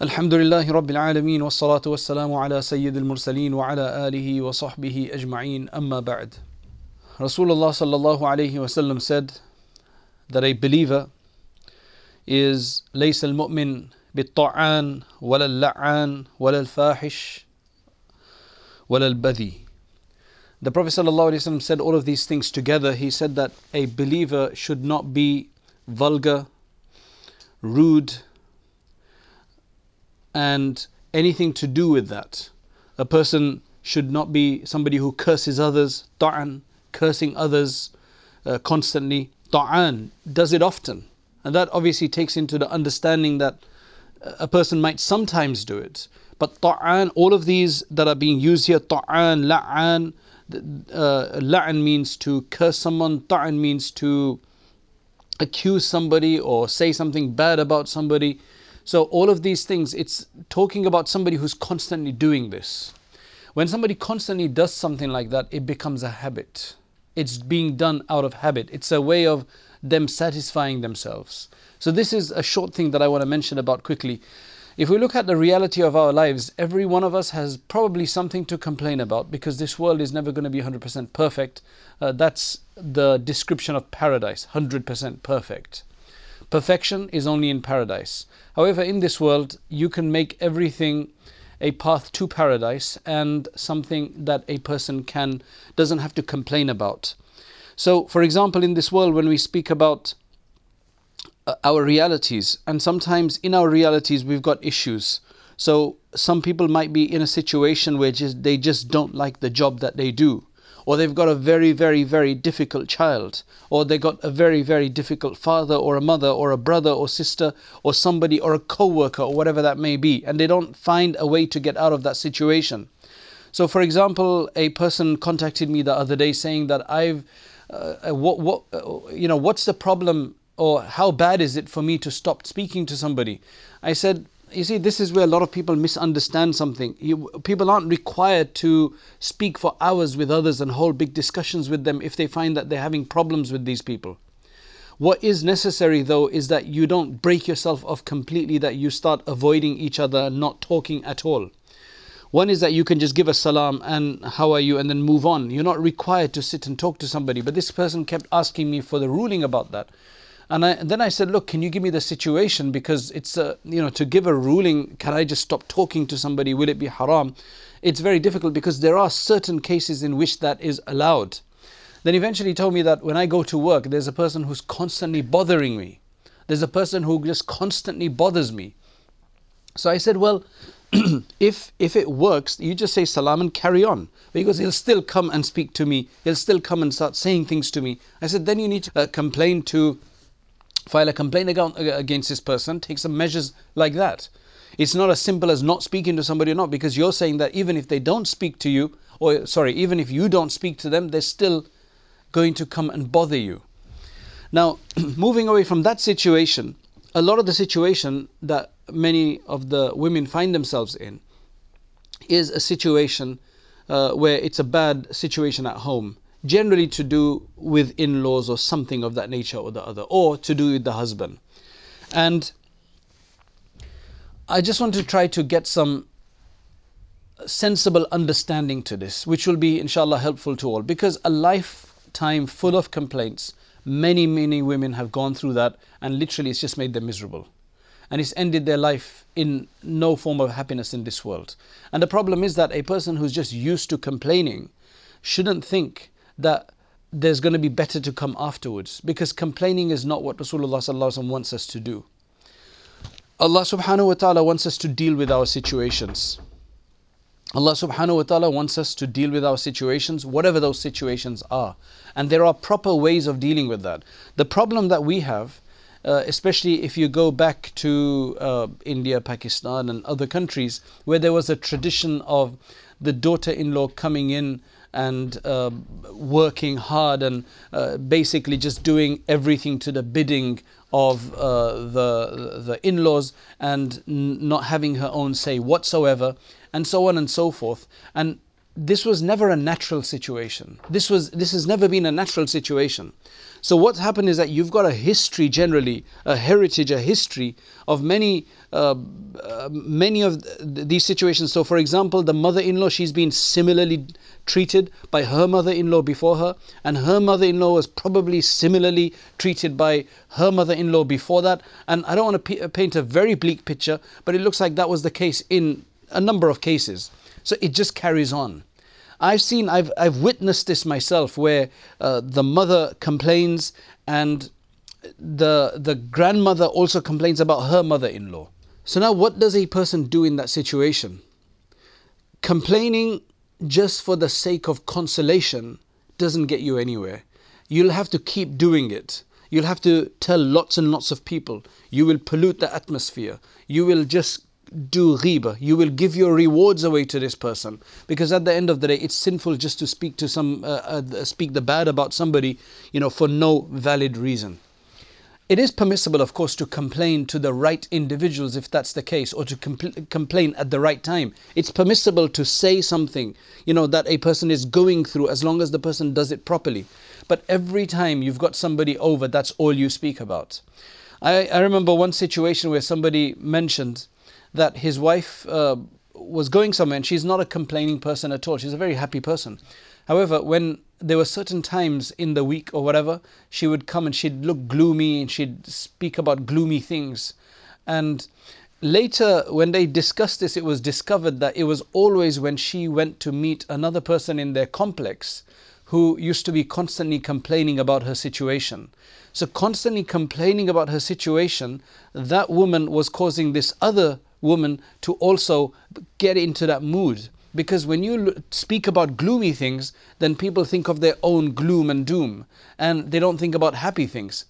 Alhamdulillahi Rabbil Alameen, wassalatu wassalamu ala Sayyidil Mursaleen, wa ala alihi wa sahbihi ajma'een, amma ba'd. Rasulullah sallallahu alayhi wasallam said that a believer is لَيْسَ الْمُؤْمِنْ بِالطَّعَانِ وَلَا اللَّعَانِ وَلَا الْفَاحِشِ وَلَا الْبَذِي. The Prophet sallallahu alayhi wasallam said all of these things together. He said that a believer should not be vulgar, rude, and anything to do with that. A person should not be somebody who curses others, ta'an, cursing others constantly. Ta'an, does it often. And that obviously takes into the understanding that a person might sometimes do it. But ta'an, all of these that are being used here, ta'an, la'an, la'an means to curse someone, ta'an means to accuse somebody or say something bad about somebody. So all of these things, it's talking about somebody who's constantly doing this. When somebody constantly does something like that, it becomes a habit. It's being done out of habit. It's a way of them satisfying themselves. So this is a short thing that I want to mention about quickly. If we look at the reality of our lives, every one of us has probably something to complain about, because this world is never going to be 100% perfect. That's the description of paradise, 100% perfect. Perfection is only in paradise. However, in this world, you can make everything a path to paradise and something that a person doesn't have to complain about. So, for example, in this world, when we speak about our realities, and sometimes in our realities, we've got issues. So some people might be in a situation where they just don't like the job that they do. Or they've got a very, very, very difficult child, or they've got a very, very difficult father or a mother or a brother or sister or somebody or a co-worker or whatever that may be, and they don't find a way to get out of that situation. So, for example, a person contacted me the other day saying that what's the problem, or how bad is it for me to stop speaking to somebody? I said, you see, this is where a lot of people misunderstand something. People aren't required to speak for hours with others and hold big discussions with them if they find that they're having problems with these people. What is necessary, though, is that you don't break yourself off completely, that you start avoiding each other and not talking at all. One is that you can just give a salam and how are you and then move on. You're not required to sit and talk to somebody. But this person kept asking me for the ruling about that. And then I said, look, can you give me the situation? Because it's, to give a ruling, can I just stop talking to somebody? Will it be haram? It's very difficult because there are certain cases in which that is allowed. Then eventually he told me that when I go to work, there's a person who's constantly bothering me. There's a person who just constantly bothers me. So I said, well, if it works, you just say salam and carry on. Because he'll still come and speak to me. He'll still come and start saying things to me. I said, then you need to file a complaint against this person, take some measures like that. It's not as simple as not speaking to somebody or not, because you're saying that even if they don't speak to you, even if you don't speak to them, they're still going to come and bother you. Now, moving away from that situation, a lot of the situation that many of the women find themselves in is a situation where it's a bad situation at home. Generally to do with in-laws or something of that nature or the other, or to do with the husband. And I just want to try to get some sensible understanding to this, which will be, inshallah, helpful to all. Because a lifetime full of complaints, many, many women have gone through that, and literally it's just made them miserable. And it's ended their life in no form of happiness in this world. And the problem is that a person who's just used to complaining shouldn't think that there's going to be better to come afterwards, because complaining is not what Rasulullah sallallahu alaihi wasallam wants us to do. Allah subhanahu wa ta'ala wants us to deal with our situations. Allah subhanahu wa ta'ala wants us to deal with our situations, whatever those situations are. And there are proper ways of dealing with that. The problem that we have, especially if you go back to India, Pakistan and other countries where there was a tradition of the daughter-in-law coming in and working hard and basically just doing everything to the bidding of the in-laws and not having her own say whatsoever, and so on and so forth. And this was never a natural situation. This has never been a natural situation. So what's happened is that you've got a history, generally a heritage, a history of many many of these situations. So for example, the mother-in-law, she's been similarly treated by her mother-in-law before her, and her mother-in-law was probably similarly treated by her mother-in-law before that. And I don't want to paint a very bleak picture, but it looks like that was the case in a number of cases. So it just carries on. I've witnessed this myself, where the mother complains, and the grandmother also complains about her mother-in-law. So now what does a person do in that situation? Complaining just for the sake of consolation doesn't get you anywhere. You'll have to keep doing it. You'll have to tell lots and lots of people. You will pollute the atmosphere. You will just do ghibah. You will give your rewards away to this person, because at the end of the day, it's sinful just to speak to speak the bad about somebody, you know, for no valid reason. It is permissible, of course, to complain to the right individuals if that's the case, or to complain at the right time. It's permissible to say something, you know, that a person is going through, as long as the person does it properly. But every time you've got somebody over, that's all you speak about. I remember one situation where somebody mentioned that his wife was going somewhere, and she's not a complaining person at all. She's a very happy person. However, when there were certain times in the week or whatever, she would come and she'd look gloomy and she'd speak about gloomy things. And later, when they discussed this, it was discovered that it was always when she went to meet another person in their complex who used to be constantly complaining about her situation. So constantly complaining about her situation, that woman was causing this other woman to also get into that mood. Because when you speak about gloomy things, then people think of their own gloom and doom, and they don't think about happy things.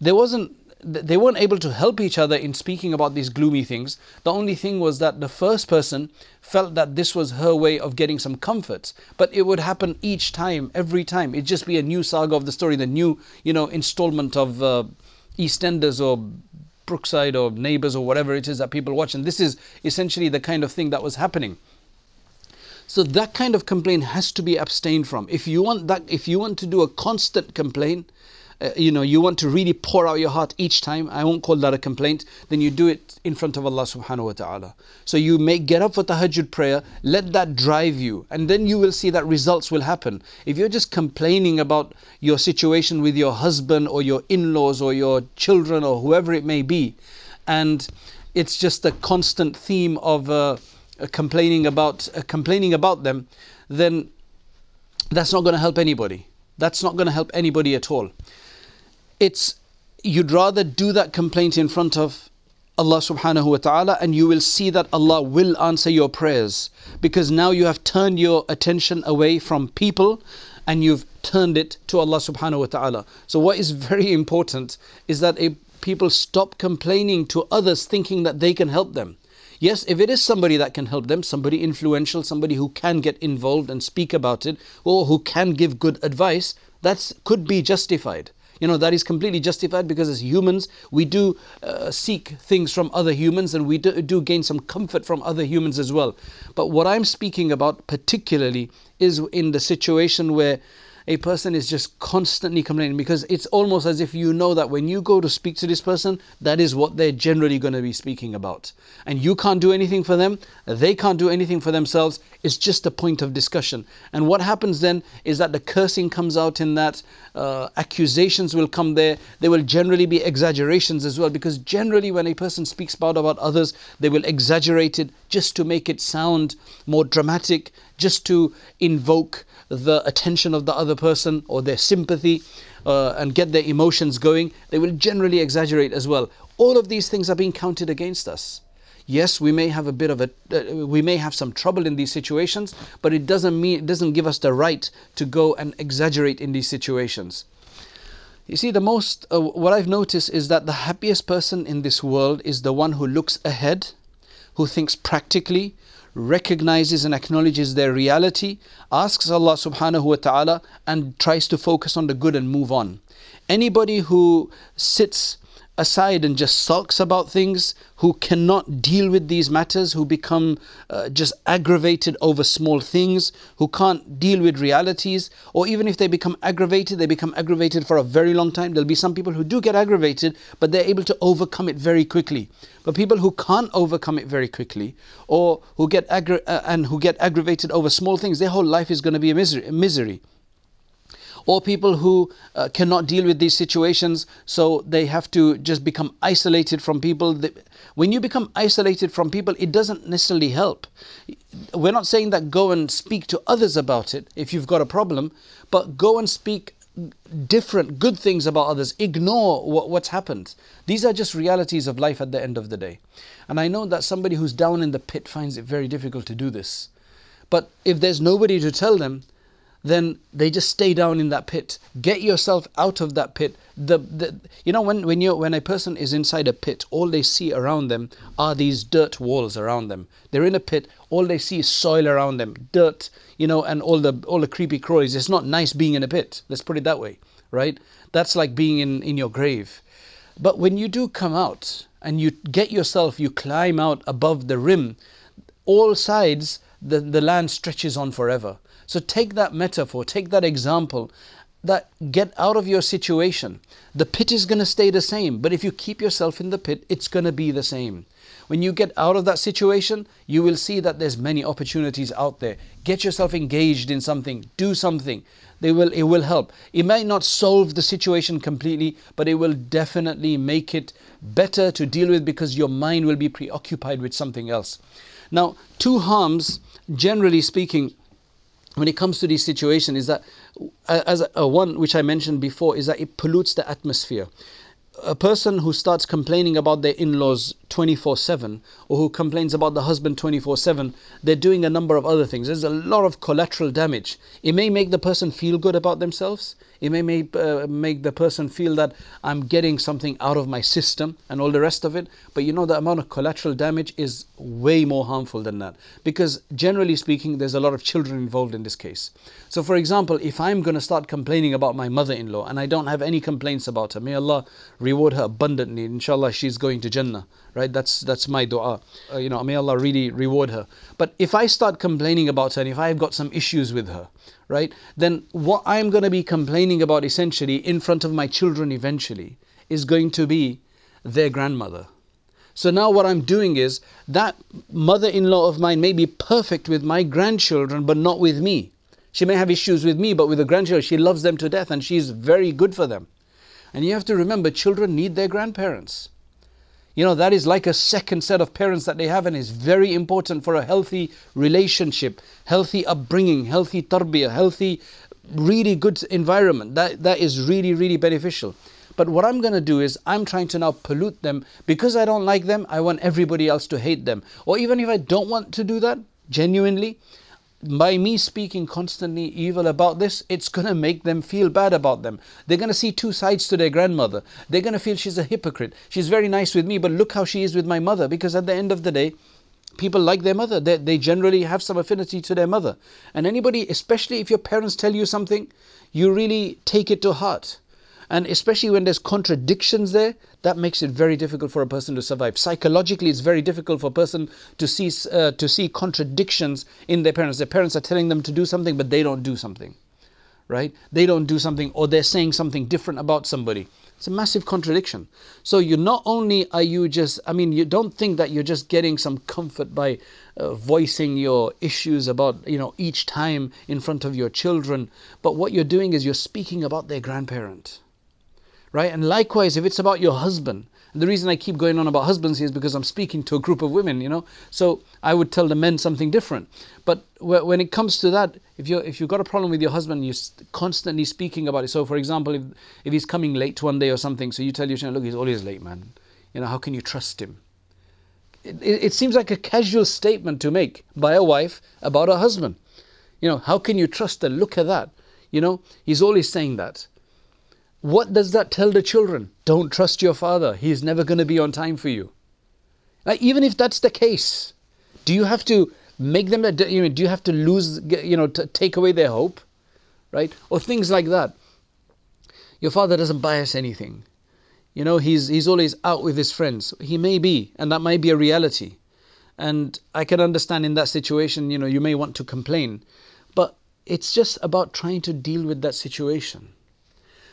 They weren't able to help each other in speaking about these gloomy things. The only thing was that the first person felt that this was her way of getting some comfort, but it would happen each time, every time. It'd just be a new saga of the story, the new, you know, installment of EastEnders or Brookside or Neighbours or whatever it is that people watch. And this is essentially the kind of thing that was happening. So that kind of complaint has to be abstained from. If you want that, if you want to do a constant complaint, you know, you want to really pour out your heart each time, I won't call that a complaint, then you do it in front of Allah Subhanahu Wa Taala. So you may get up for tahajjud prayer, let that drive you, and then you will see that results will happen. If you're just complaining about your situation with your husband or your in-laws or your children or whoever it may be, and it's just a constant theme of complaining about them, then that's not going to help anybody. That's not going to help anybody at all. You'd rather do that complaint in front of Allah Subhanahu Wa Ta'ala, and you will see that Allah will answer your prayers, because now you have turned your attention away from people and you've turned it to Allah Subhanahu Wa Ta'ala. So what is very important is that people stop complaining to others thinking that they can help them. Yes, if it is somebody that can help them, somebody influential, somebody who can get involved and speak about it, or who can give good advice, that could be justified. You know, that is completely justified, because as humans, we do seek things from other humans, and we do gain some comfort from other humans as well. But what I'm speaking about particularly is in the situation where a person is just constantly complaining, because it's almost as if you know that when you go to speak to this person, that is what they're generally going to be speaking about. And you can't do anything for them, they can't do anything for themselves, it's just a point of discussion. And what happens then is that the cursing comes out in that, accusations will come there, there will generally be exaggerations as well, because generally when a person speaks about others, they will exaggerate it just to make it sound more dramatic, just to invoke the attention of the other person or their sympathy and get their emotions going. They will generally exaggerate as well. All of these things are being counted against us. Yes, we may have some trouble in these situations, but it doesn't give us the right to go and exaggerate in these situations. You see, what I've noticed is that the happiest person in this world is the one who looks ahead, who thinks practically, recognizes and acknowledges their reality, asks Allah Subhanahu Wa Ta'ala, and tries to focus on the good and move on. Anybody who sits aside and just sulks about things, who cannot deal with these matters, who become just aggravated over small things, who can't deal with realities, or even if they become aggravated for a very long time. There'll be some people who do get aggravated, but they're able to overcome it very quickly. But people who can't overcome it very quickly, or who get aggravated over small things, their whole life is going to be a misery. Or people who cannot deal with these situations, so they have to just become isolated from people. When you become isolated from people, it doesn't necessarily help. We're not saying that go and speak to others about it if you've got a problem, but go and speak different good things about others. Ignore what's happened. These are just realities of life at the end of the day. And I know that somebody who's down in the pit finds it very difficult to do this. But if there's nobody to tell them, then they just stay down in that pit. Get yourself out of that pit. You know, when a person is inside a pit, all they see around them are these dirt walls around them. They're in a pit, all they see is soil around them, dirt, you know, and all the creepy crawlies. It's not nice being in a pit. Let's put it that way, right? That's like being in your grave. But when you do come out and you get yourself, you climb out above the rim, all sides, the land stretches on forever. So take that metaphor, take that example, that get out of your situation. The pit is going to stay the same, but if you keep yourself in the pit, it's going to be the same. When you get out of that situation, you will see that there's many opportunities out there. Get yourself engaged in something, do something. It will help. It might not solve the situation completely, but it will definitely make it better to deal with, because your mind will be preoccupied with something else. Now, two harms, generally speaking, when it comes to this situation, is that, as one which I mentioned before, is that it pollutes the atmosphere. A person who starts complaining about their in-laws 24/7, or who complains about the husband 24/7, they're doing a number of other things. There's a lot of collateral damage. It may make the person feel good about themselves. It may make the person feel that I'm getting something out of my system and all the rest of it. But you know, the amount of collateral damage is way more harmful than that, because generally speaking, there's a lot of children involved in this case. So for example, if I'm going to start complaining about my mother-in-law, and I don't have any complaints about her, may Allah reward her abundantly. Inshallah, she's going to Jannah, right? That's my dua. You know, may Allah really reward her. But if I start complaining about her, and if I've got some issues with her, right, then what I'm going to be complaining about essentially in front of my children eventually is going to be their grandmother. So now what I'm doing is, that mother-in-law of mine may be perfect with my grandchildren, but not with me. She may have issues with me, but with the grandchildren, she loves them to death and she's very good for them. And you have to remember, children need their grandparents. You know, that is like a second set of parents that they have, and is very important for a healthy relationship, healthy upbringing, healthy tarbiyah, healthy, really good environment. That is really, really beneficial. But what I'm going to do is, I'm trying to now pollute them, because I don't like them, I want everybody else to hate them. Or even if I don't want to do that, genuinely, by me speaking constantly evil about this, it's going to make them feel bad about them. They're going to see two sides to their grandmother. They're going to feel she's a hypocrite. She's very nice with me, but look how she is with my mother. Because at the end of the day, people like their mother. They generally have some affinity to their mother. And anybody, especially if your parents tell you something, you really take it to heart. And especially when there's contradictions there, that makes it very difficult for a person to survive. Psychologically, it's very difficult for a person to see contradictions in their parents. Their parents are telling them to do something, but they don't do something, right? They don't do something, or they're saying something different about somebody. It's a massive contradiction. So you not only are you just, I mean, you don't think that you're just getting some comfort by voicing your issues about, you know, each time in front of your children, but what you're doing is you're speaking about their grandparent. Right? And likewise, if it's about your husband, and the reason I keep going on about husbands here is because I'm speaking to a group of women, you know, so I would tell the men something different. But when it comes to that, if you've got a problem with your husband, you're constantly speaking about it. So for example, if he's coming late one day or something, so you tell your children, look, he's always late, man. You know, how can you trust him? It seems like a casual statement to make by a wife about her husband. You know, how can you trust him? Look at that. You know, he's always saying that. What does that tell the children? Don't trust your father. He's never going to be on time for you. Like, even if that's the case, do you have to make them, you know, do you have to lose, you know, to take away their hope, right? Or things like that. Your father doesn't buy us anything. You know, he's always out with his friends. He may be, and that might be a reality. And I can understand in that situation, you know, you may want to complain. But it's just about trying to deal with that situation.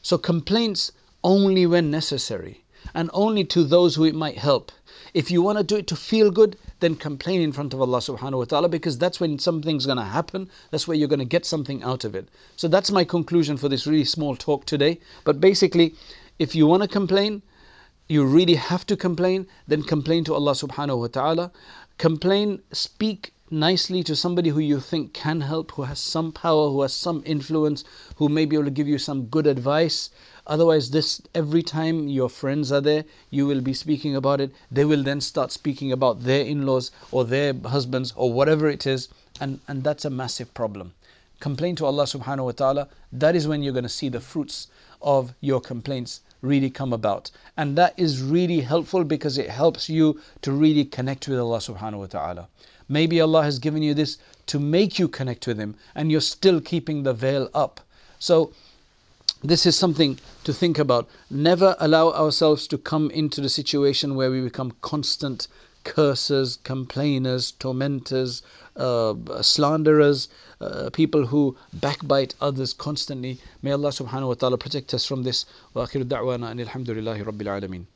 So complaints only when necessary, and only to those who it might help. If you want to do it to feel good, then complain in front of Allah Subhanahu Wa Taala, because that's when something's going to happen. That's where you're going to get something out of it. So that's my conclusion for this really small talk today. But basically, if you want to complain, you really have to complain, then complain to Allah Subhanahu Wa Taala. Complain, speak nicely to somebody who you think can help, who has some power, who has some influence, who may be able to give you some good advice. Otherwise, this every time your friends are there, you will be speaking about it. They will then start speaking about their in-laws or their husbands or whatever it is, and that's a massive problem. Complain to Allah Subhanahu Wa Taala. That is when you're going to see the fruits of your complaints really come about, and that is really helpful because it helps you to really connect with Allah Subhanahu Wa Taala. Maybe Allah has given you this to make you connect with Him, and you're still keeping the veil up. So this is something to think about. Never allow ourselves to come into the situation where we become constant cursers, complainers, tormentors, slanderers, people who backbite others constantly. May Allah Subhanahu Wa Ta'ala protect us from this. Wa akhiru da'wana anil hamdulillahi rabbil alameen.